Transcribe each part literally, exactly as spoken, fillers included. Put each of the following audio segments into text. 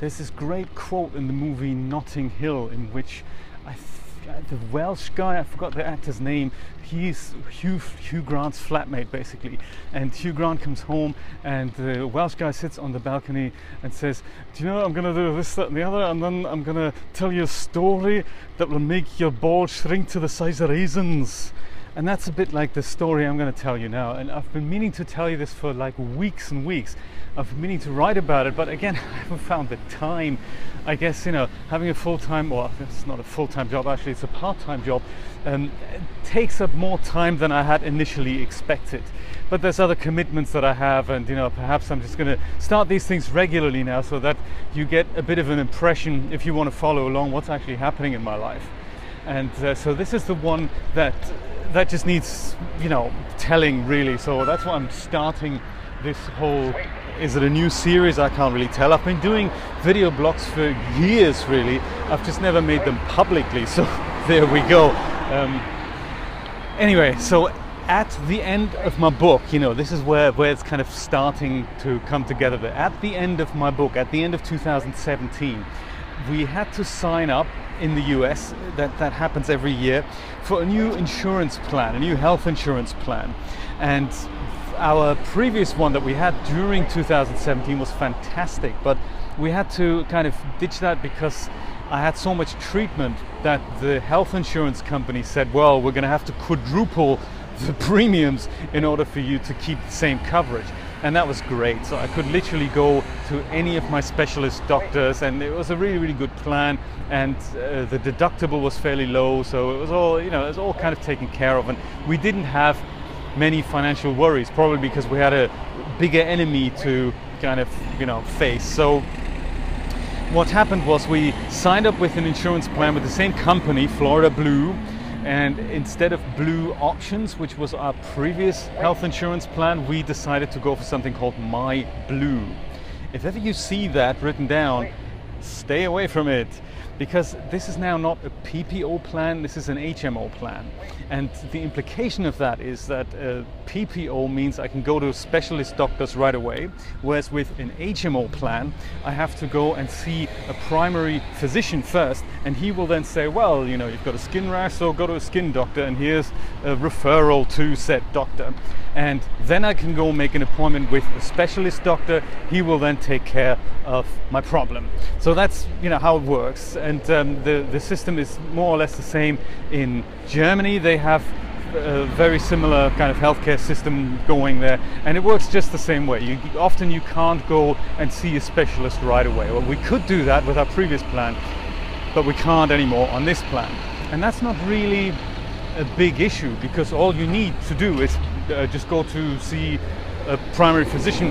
There's this great quote in the movie Notting Hill in which I the Welsh guy, I forgot the actor's name, he's Hugh, Hugh Grant's flatmate basically, and Hugh Grant comes home and the Welsh guy sits on the balcony and says, do you know, I'm gonna do this, that and the other, and then I'm gonna tell you a story that will make your balls shrink to the size of raisins. And that's a bit like the story I'm gonna tell you now, and I've been meaning to tell you this for like weeks and weeks. I've been meaning to write about it, but again, I haven't found the time. I guess, you know, having a full-time, well, it's not a full-time job, actually, it's a part-time job, um, it takes up more time than I had initially expected. But there's other commitments that I have, and, you know, perhaps I'm just gonna start these things regularly now so that you get a bit of an impression, if you want to follow along, what's actually happening in my life. And uh, so this is the one that, that just needs, you know, telling, really. So that's why I'm starting this whole... Is it a new series? I can't really tell. I've been doing video blogs for years, really. I've just never made them publicly, so there we go. Um, anyway, so at the end of my book, you know, this is where, where it's kind of starting to come together. But at the end of my book, at the end of two thousand seventeen, we had to sign up in the U S, that, that happens every year, for a new insurance plan, a new health insurance plan. And our previous one that we had during two thousand seventeen was fantastic, but we had to kind of ditch that because I had so much treatment that the health insurance company said, well, we're going to have to quadruple the premiums in order for you to keep the same coverage. And that was great. So I could literally go to any of my specialist doctors, and it was a really, really good plan. And uh, the deductible was fairly low, so it was all, you know, it was all kind of taken care of, and we didn't have many financial worries, probably because we had a bigger enemy to kind of, you know, face. So what happened was we signed up with an insurance plan with the same company, Florida Blue, and instead of Blue Options, which was our previous health insurance plan, we decided to go for something called My Blue. If ever you see that written down, stay away from it, because this is now not a P P O plan, this is an H M O plan. And the implication of that is that uh, P P O means I can go to specialist doctors right away, whereas with an H M O plan, I have to go and see a primary physician first, and he will then say, well, you know, you've got a skin rash, so go to a skin doctor, and here's a referral to said doctor. And then I can go make an appointment with a specialist doctor. He will then take care of my problem. So that's, you know, how it works. And um, the, the system is more or less the same in Germany. They have a very similar kind of healthcare system going there, and it works just the same way. You, often you can't go and see a specialist right away. Well, we could do that with our previous plan, but we can't anymore on this plan. And that's not really a big issue, because all you need to do is uh, just go to see a primary physician,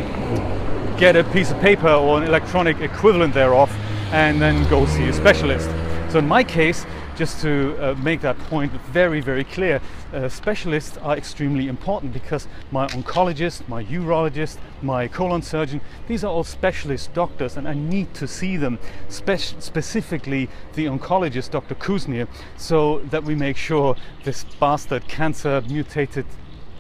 get a piece of paper or an electronic equivalent thereof, and then go see a specialist. So in my case, just to uh, make that point very, very clear, uh, specialists are extremely important, because my oncologist, my urologist, my colon surgeon, these are all specialist doctors, and I need to see them, spe- specifically the oncologist, Doctor Kuzniar, so that we make sure this bastard cancer mutated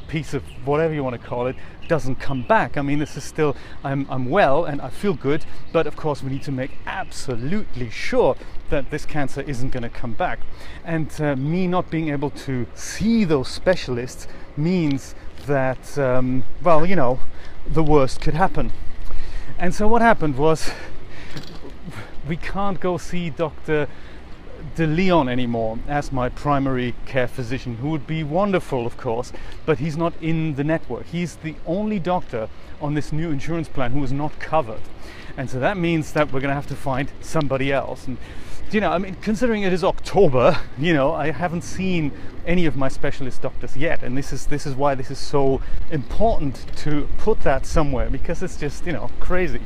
piece of whatever you want to call it doesn't come back. I mean, this is still, I'm, I'm well and I feel good, but of course we need to make absolutely sure that this cancer isn't going to come back. And uh, me not being able to see those specialists means that, um, well, you know, the worst could happen. And so what happened was, we can't go see Doctor De Leon anymore as my primary care physician, who would be wonderful, of course, but he's not in the network. He's the only doctor on this new insurance plan who is not covered, and so that means that we're gonna have to find somebody else. And you know, I mean, considering it is October, you know, I haven't seen any of my specialist doctors yet, and this is this is why this is so important to put that somewhere, because it's just, you know, crazy.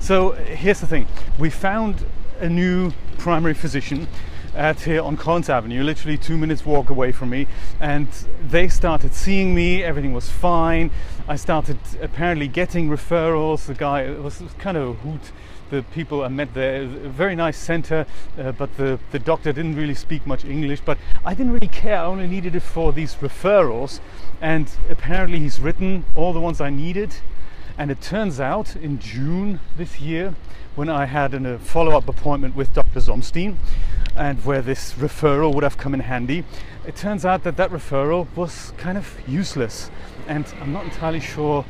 So here's the thing: we found a new primary physician at here on Collins Avenue, literally two minutes walk away from me, and they started seeing me. Everything was fine. I started apparently getting referrals. The guy, it was, it was kind of a hoot. The people I met there, a very nice center, uh, but the, the doctor didn't really speak much English, but I didn't really care. I only needed it for these referrals, and apparently he's written all the ones I needed. And it turns out in June this year, when I had an, a follow-up appointment with Doctor Zomstein, and where this referral would have come in handy, it turns out that that referral was kind of useless. And I'm not entirely sure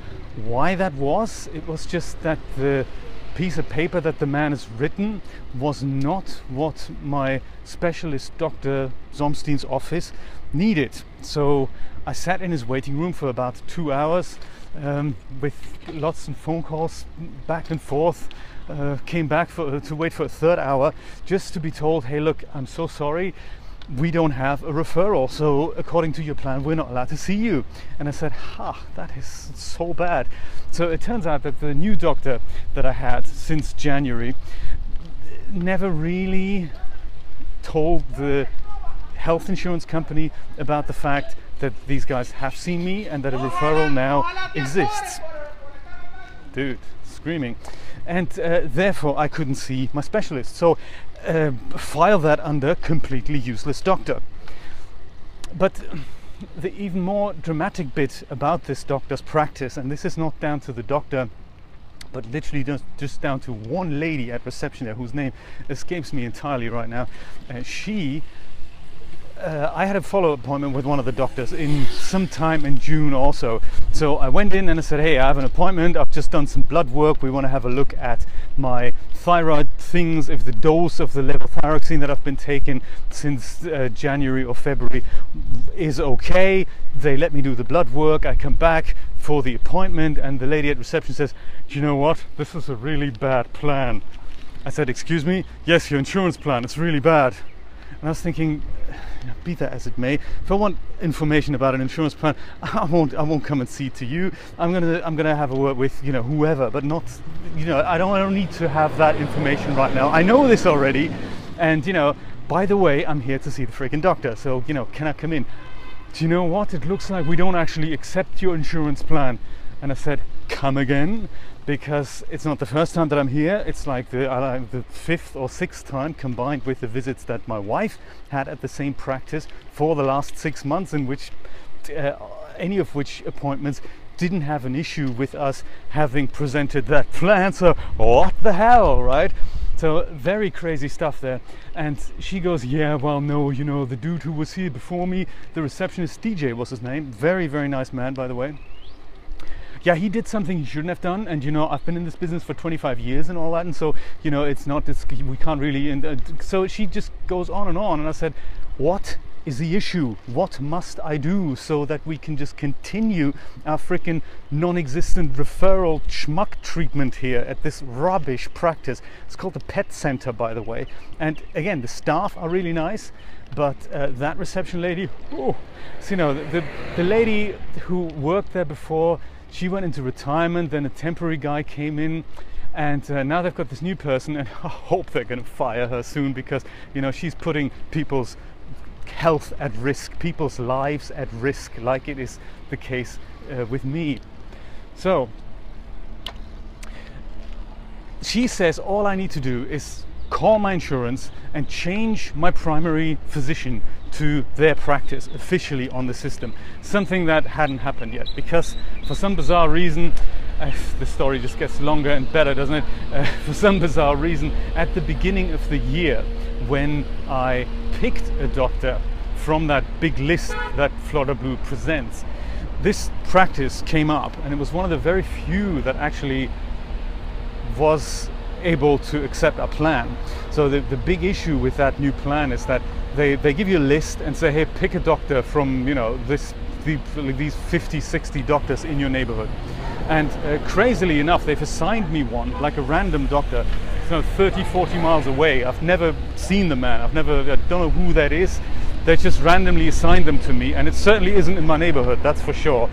why that was. It was just that the piece of paper that the man has written was not what my specialist Doctor Zomstein's office needed. So I sat in his waiting room for about two hours um, with lots of phone calls back and forth. Uh, came back for, to wait for a third hour just to be told, hey, look, I'm so sorry, we don't have a referral, so according to your plan we're not allowed to see you. And I said, ha, that is so bad. So it turns out that the new doctor that I had since January never really told the health insurance company about the fact that these guys have seen me and that a referral now exists. Dude, screaming. And uh, therefore I couldn't see my specialist, so uh, file that under completely useless doctor. But the even more dramatic bit about this doctor's practice, and this is not down to the doctor but literally just, just down to one lady at reception there whose name escapes me entirely right now, and uh, she Uh, I had a follow-up appointment with one of the doctors in sometime in June also. So I went in and I said, hey, I have an appointment, I've just done some blood work, we want to have a look at my thyroid things, if the dose of the levothyroxine that I've been taking since uh, January or February is okay. They let me do the blood work, I come back for the appointment, and the lady at reception says, do you know what, this is a really bad plan. I said, excuse me? Yes, your insurance plan, it's really bad. And I was thinking, be that as it may, if I want information about an insurance plan, I won't I won't come and see to you. I'm gonna I'm gonna have a word with, you know, whoever, but not, you know, I don't I don't need to have that information right now. I know this already. And, you know, by the way, I'm here to see the freaking doctor, so, you know, can I come in? Do you know what? It looks like we don't actually accept your insurance plan. And I said, come again, because it's not the first time that I'm here. It's like the, uh, the fifth or sixth time, combined with the visits that my wife had at the same practice for the last six months, in which uh, any of which appointments didn't have an issue with us having presented that plan. So what the hell, right? So very crazy stuff there. And she goes, yeah, well, no, you know, the dude who was here before me, the receptionist, D J was his name, very, very nice man, by the way. Yeah, he did something he shouldn't have done, and, you know, I've been in this business for twenty-five years and all that, and so, you know, it's not, it's, we can't really, and uh, so she just goes on and on, and I said, what is the issue? What must I do so that we can just continue our freaking non-existent referral schmuck treatment here at this rubbish practice? It's called the Pet Center, by the way, and again, the staff are really nice, but uh, that reception lady, oh, so, you know, the, the lady who worked there before, she went into retirement, then a temporary guy came in, and uh, now they've got this new person, and I hope they're going to fire her soon, because, you know, she's putting people's health at risk, people's lives at risk, like it is the case uh, with me. So she says all I need to do is call my insurance and change my primary physician to their practice officially on the system, something that hadn't happened yet, because for some bizarre reason, uh, the story just gets longer and better, doesn't it? Uh, for some bizarre reason, at the beginning of the year, when I picked a doctor from that big list that Florida Blue presents, this practice came up, and it was one of the very few that actually was able to accept a plan. So the, the big issue with that new plan is that they, they give you a list and say, hey, pick a doctor from, you know, this the, these fifty, sixty doctors in your neighborhood. And uh, crazily enough, they've assigned me one, like a random doctor, you know, thirty, forty miles away. I've never seen the man. I've never, I don't know who that is. They just randomly assigned them to me, and it certainly isn't in my neighborhood, that's for sure.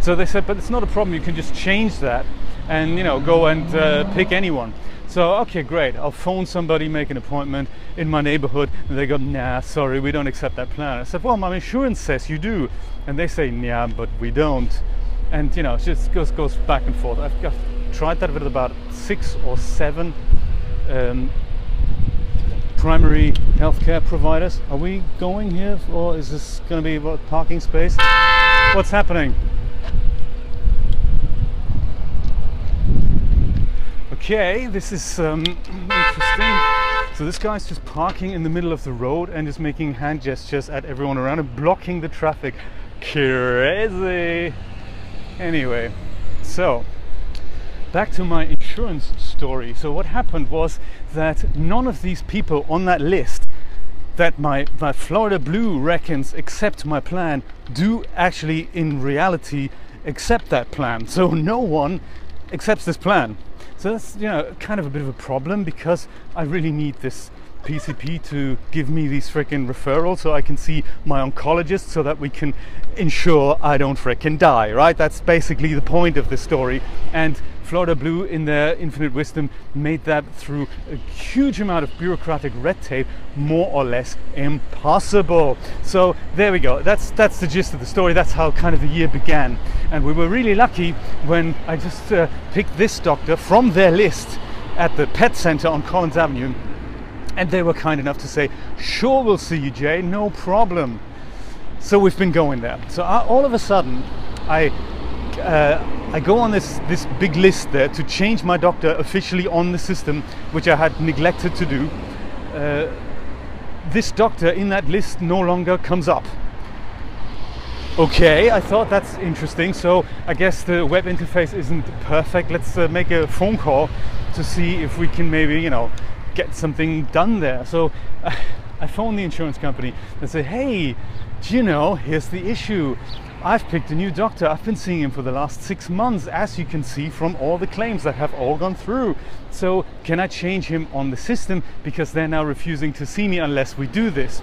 So they said, but it's not a problem, you can just change that and, you know, go and uh, pick anyone. So, okay, great, I'll phone somebody, make an appointment in my neighborhood, and they go, nah, sorry, we don't accept that plan. I said, well, my insurance says you do. And they say, nah, but we don't. And, you know, it just goes, goes back and forth. I've, I've tried that with about six or seven um, primary healthcare providers. Are we going here, or is this gonna be about parking space? What's happening? Okay, this is um, interesting. So this guy's just parking in the middle of the road and is making hand gestures at everyone around and blocking the traffic. Crazy. Anyway, so back to my insurance story. So what happened was that none of these people on that list that my, my Florida Blue reckons accept my plan do actually in reality accept that plan. So no one accepts this plan. So that's, you know, kind of a bit of a problem, because I really need this P C P to give me these freaking referrals so I can see my oncologist so that we can ensure I don't freaking die, right? That's basically the point of the story. And Florida Blue, in their infinite wisdom, made that through a huge amount of bureaucratic red tape more or less impossible. So there we go. That's that's the gist of the story. That's how kind of the year began. And we were really lucky when I just uh, picked this doctor from their list at the Pet Center on Collins Avenue. And they were kind enough to say, sure, we'll see you, Jay, no problem. So we've been going there. So I, all of a sudden, I uh, I go on this, this big list there to change my doctor officially on the system, which I had neglected to do. Uh, this doctor in that list no longer comes up. Okay, I thought that's interesting. So I guess the web interface isn't perfect. Let's uh, make a phone call to see if we can maybe, you know, get something done there. So uh, I phoned the insurance company and said, hey, do you know, here's the issue. I've picked a new doctor. I've been seeing him for the last six months, as you can see from all the claims that have all gone through. So can I change him on the system? Because they're now refusing to see me unless we do this.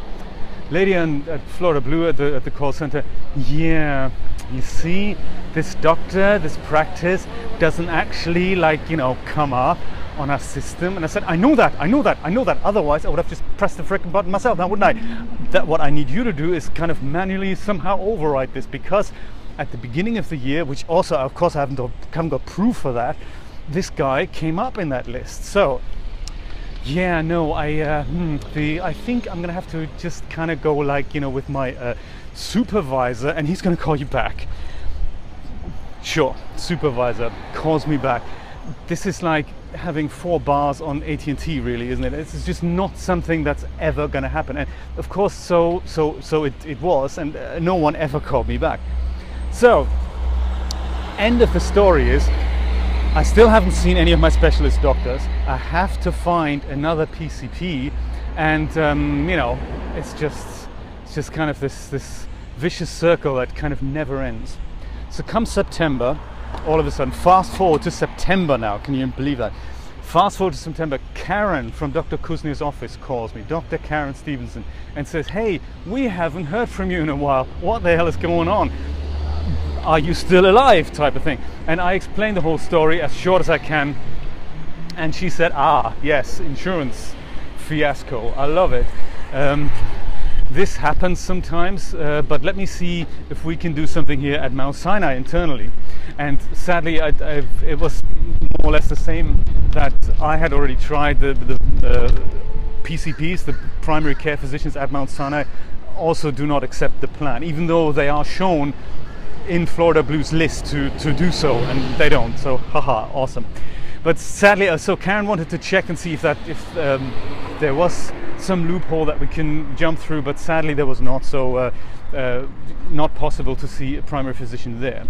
Lady on, at Florida Blue at the, at the call center, yeah, you see, this doctor, this practice doesn't actually, like, you know, come up on our system. And I said, I know that, I know that, I know that. Otherwise I would have just pressed the freaking button myself now, wouldn't I? That what I need you to do is kind of manually somehow override this, because at the beginning of the year, which also of course I haven't got, haven't got proof for that, this guy came up in that list. So yeah, no, I uh, hmm, the I think I'm gonna have to just kind of go, like, you know, with my uh, supervisor, and he's gonna call you back. Sure, supervisor calls me back. This is like having four bars on A T and T, really, isn't it? It's just not something that's ever going to happen. And of course, so so so it, it was, and uh, no one ever called me back. So, end of the story is, I still haven't seen any of my specialist doctors. I have to find another P C P, and um, you know, it's just it's just kind of this this vicious circle that kind of never ends. So, come September. All of a sudden, fast forward to September now. Can you believe that? Fast forward to September, Karen from Doctor Kuzniar's office calls me, Doctor Karen Stevenson, and says, hey, we haven't heard from you in a while. What the hell is going on? Are you still alive? Type of thing. And I explained the whole story as short as I can. And she said, ah, yes, insurance fiasco. I love it. Um, this happens sometimes, uh, but let me see if we can do something here at Mount Sinai internally. And sadly, I, I, it was more or less the same, that I had already tried the, the uh, P C Ps, the primary care physicians at Mount Sinai, also do not accept the plan, even though they are shown in Florida Blue's list to, to do so, and they don't. So, haha, awesome. But sadly, uh, so Karen wanted to check and see if that if um, there was some loophole that we can jump through, but sadly there was not. So. Uh, Uh, not possible to see a primary physician there.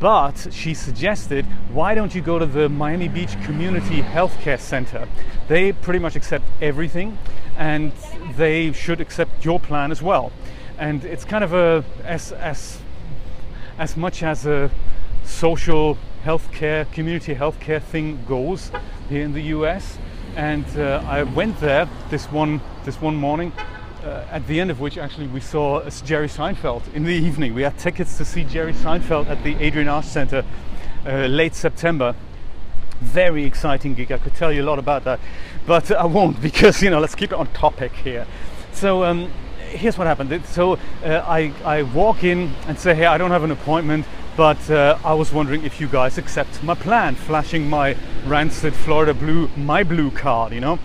But she suggested, why don't you go to the Miami Beach Community Healthcare Center? They pretty much accept everything, and they should accept your plan as well. And it's kind of a as as as much as a social healthcare, community healthcare thing goes here in the U S. And uh, I went there this one this one morning. Uh, at the end of which, actually, we saw uh, Jerry Seinfeld in the evening. We had tickets to see Jerry Seinfeld at the Adrian Arsht Center uh, late September. Very exciting gig. I could tell you a lot about that, but I won't, because, you know, let's keep it on topic here. So um, here's what happened. So uh, I, I walk in and say, hey, I don't have an appointment, but uh, I was wondering if you guys accept my plan, flashing my rancid Florida Blue, my blue card, you know.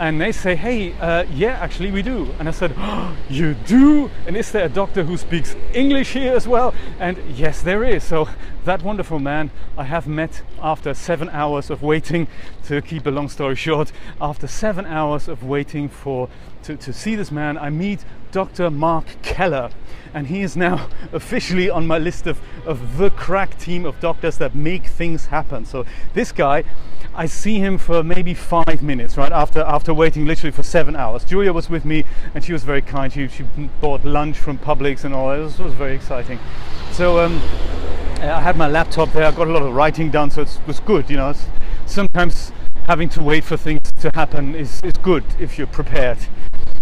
And they say, hey, uh, yeah, actually we do. And I said, oh, you do? And is there a doctor who speaks English here as well? And yes, there is. So That wonderful man I have met after seven hours of waiting, to keep a long story short, after seven hours of waiting for to, to see this man, I meet Doctor Mark Keller, and he is now officially on my list of, of the crack team of doctors that make things happen. So this guy, I see him for maybe five minutes, right, after after waiting literally for seven hours. Julia was with me, and she was very kind. She, she bought lunch from Publix and all that. It was, it was very exciting. So um, I had my laptop there. I got a lot of writing done, so it was good, you know. It's, sometimes having to wait for things to happen is, is good if you're prepared.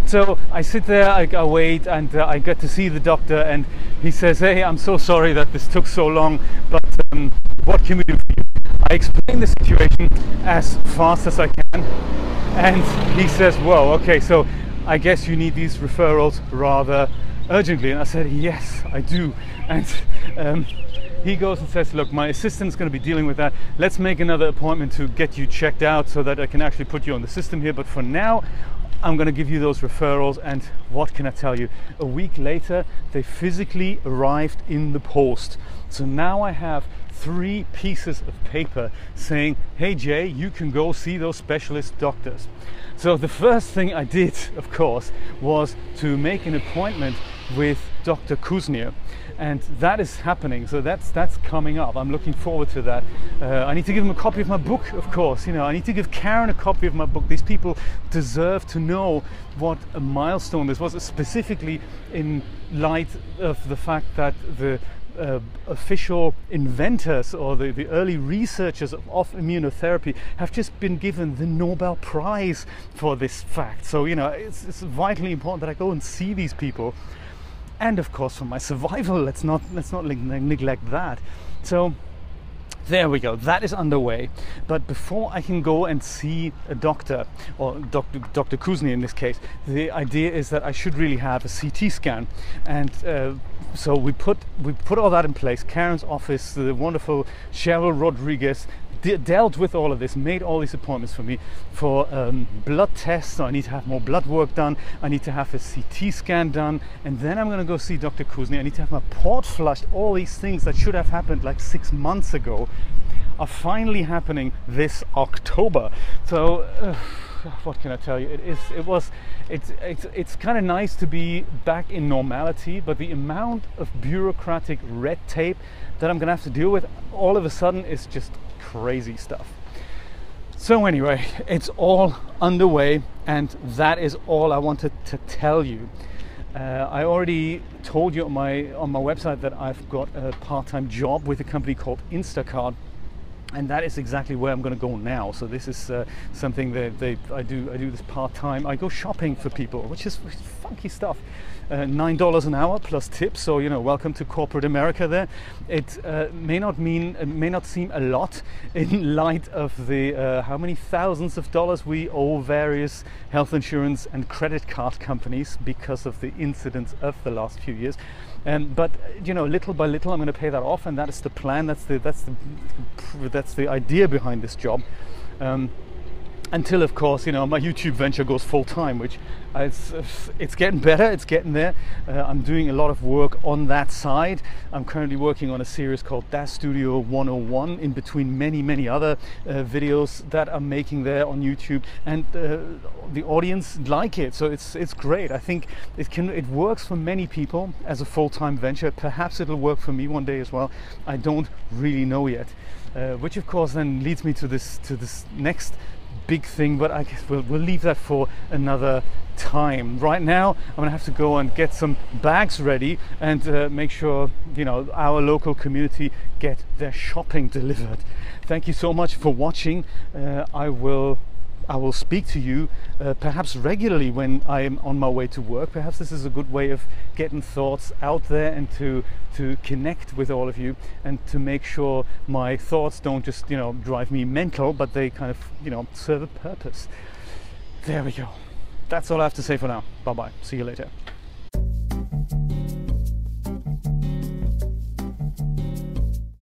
So I sit there, I, I wait, and uh, I get to see the doctor, and he says, hey, I'm so sorry that this took so long, but um, what can we do for you? I explain the situation as fast as I can, and he says, whoa, okay, so I guess you need these referrals rather urgently. And I said, yes, I do. And um, he goes and says, look, my assistant's going to be dealing with that. Let's make another appointment to get you checked out so that I can actually put you on the system here. But for now, I'm going to give you those referrals. And what can I tell you? A week later, they physically arrived in the post. So now I have three pieces of paper saying, hey Jay, you can go see those specialist doctors. So the first thing I did, of course, was to make an appointment with Doctor Kuzniar, and that is happening, so that's that's coming up. I'm looking forward to that. uh, I need to give him a copy of my book, of course, you know. I need to give Karen a copy of my book. These people deserve to know what a milestone this was, specifically in light of the fact that the Uh, official inventors, or the, the early researchers of, of immunotherapy, have just been given the Nobel Prize for this fact. So, you know, it's, it's vitally important that I go and see these people, and of course for my survival. Let's not let's not neglect that. So there we go, that is underway. But before I can go and see a doctor, or Doctor Doctor Kuzniar in this case, the idea is that I should really have a C T scan. And uh, so we put we put all that in place. Karen's office, the wonderful Cheryl Rodriguez, de dealt with all of this, made all these appointments for me for um, blood tests. So I need to have more blood work done. I need to have a C T scan done, and then I'm going to go see Doctor Kuzniar. I need to have my port flushed. All these things that should have happened like six months ago are finally happening this October. So uh, what can I tell you? It is it was it's it's, it's kind of nice to be back in normality, but the amount of bureaucratic red tape that I'm gonna have to deal with all of a sudden is just crazy stuff. So anyway, it's all underway, and that is all I wanted to tell you. Uh, I already told you on my on my website that I've got a part-time job with a company called Instacart, and that is exactly where I'm going to go now. So this is uh, something that they, I do. I do this part-time. I go shopping for people, which is, which is funky stuff. Uh, Nine dollars an hour plus tips. So, you know, welcome to corporate America. There, it uh, may not mean, it may not seem a lot in light of the uh, how many thousands of dollars we owe various health insurance and credit card companies because of the incidents of the last few years. Um, but you know, little by little, I'm going to pay that off, and that is the plan. That's the that's the that's the idea behind this job. Um, until, of course, you know, my YouTube venture goes full time, which it's it's getting better. It's getting there. Uh, I'm doing a lot of work on that side. I'm currently working on a series called Das Studio one oh one, in between many many other uh, videos that I'm making there on YouTube, and uh, the audience like it, so it's it's great. I think it can it works for many people as a full-time venture. Perhaps it'll work for me one day as well. I don't really know yet, uh, which of course then leads me to this to this next big thing, but I guess we'll, we'll leave that for another time. Right now I'm gonna have to go and get some bags ready, and uh, make sure, you know, our local community get their shopping delivered. Thank you so much for watching. uh, I will I will speak to you uh, perhaps regularly when I am on my way to work. Perhaps this is a good way of getting thoughts out there, and to to connect with all of you, and to make sure my thoughts don't just, you know, drive me mental, but they kind of, you know, serve a purpose. There we go. That's all I have to say for now. Bye bye. See you later.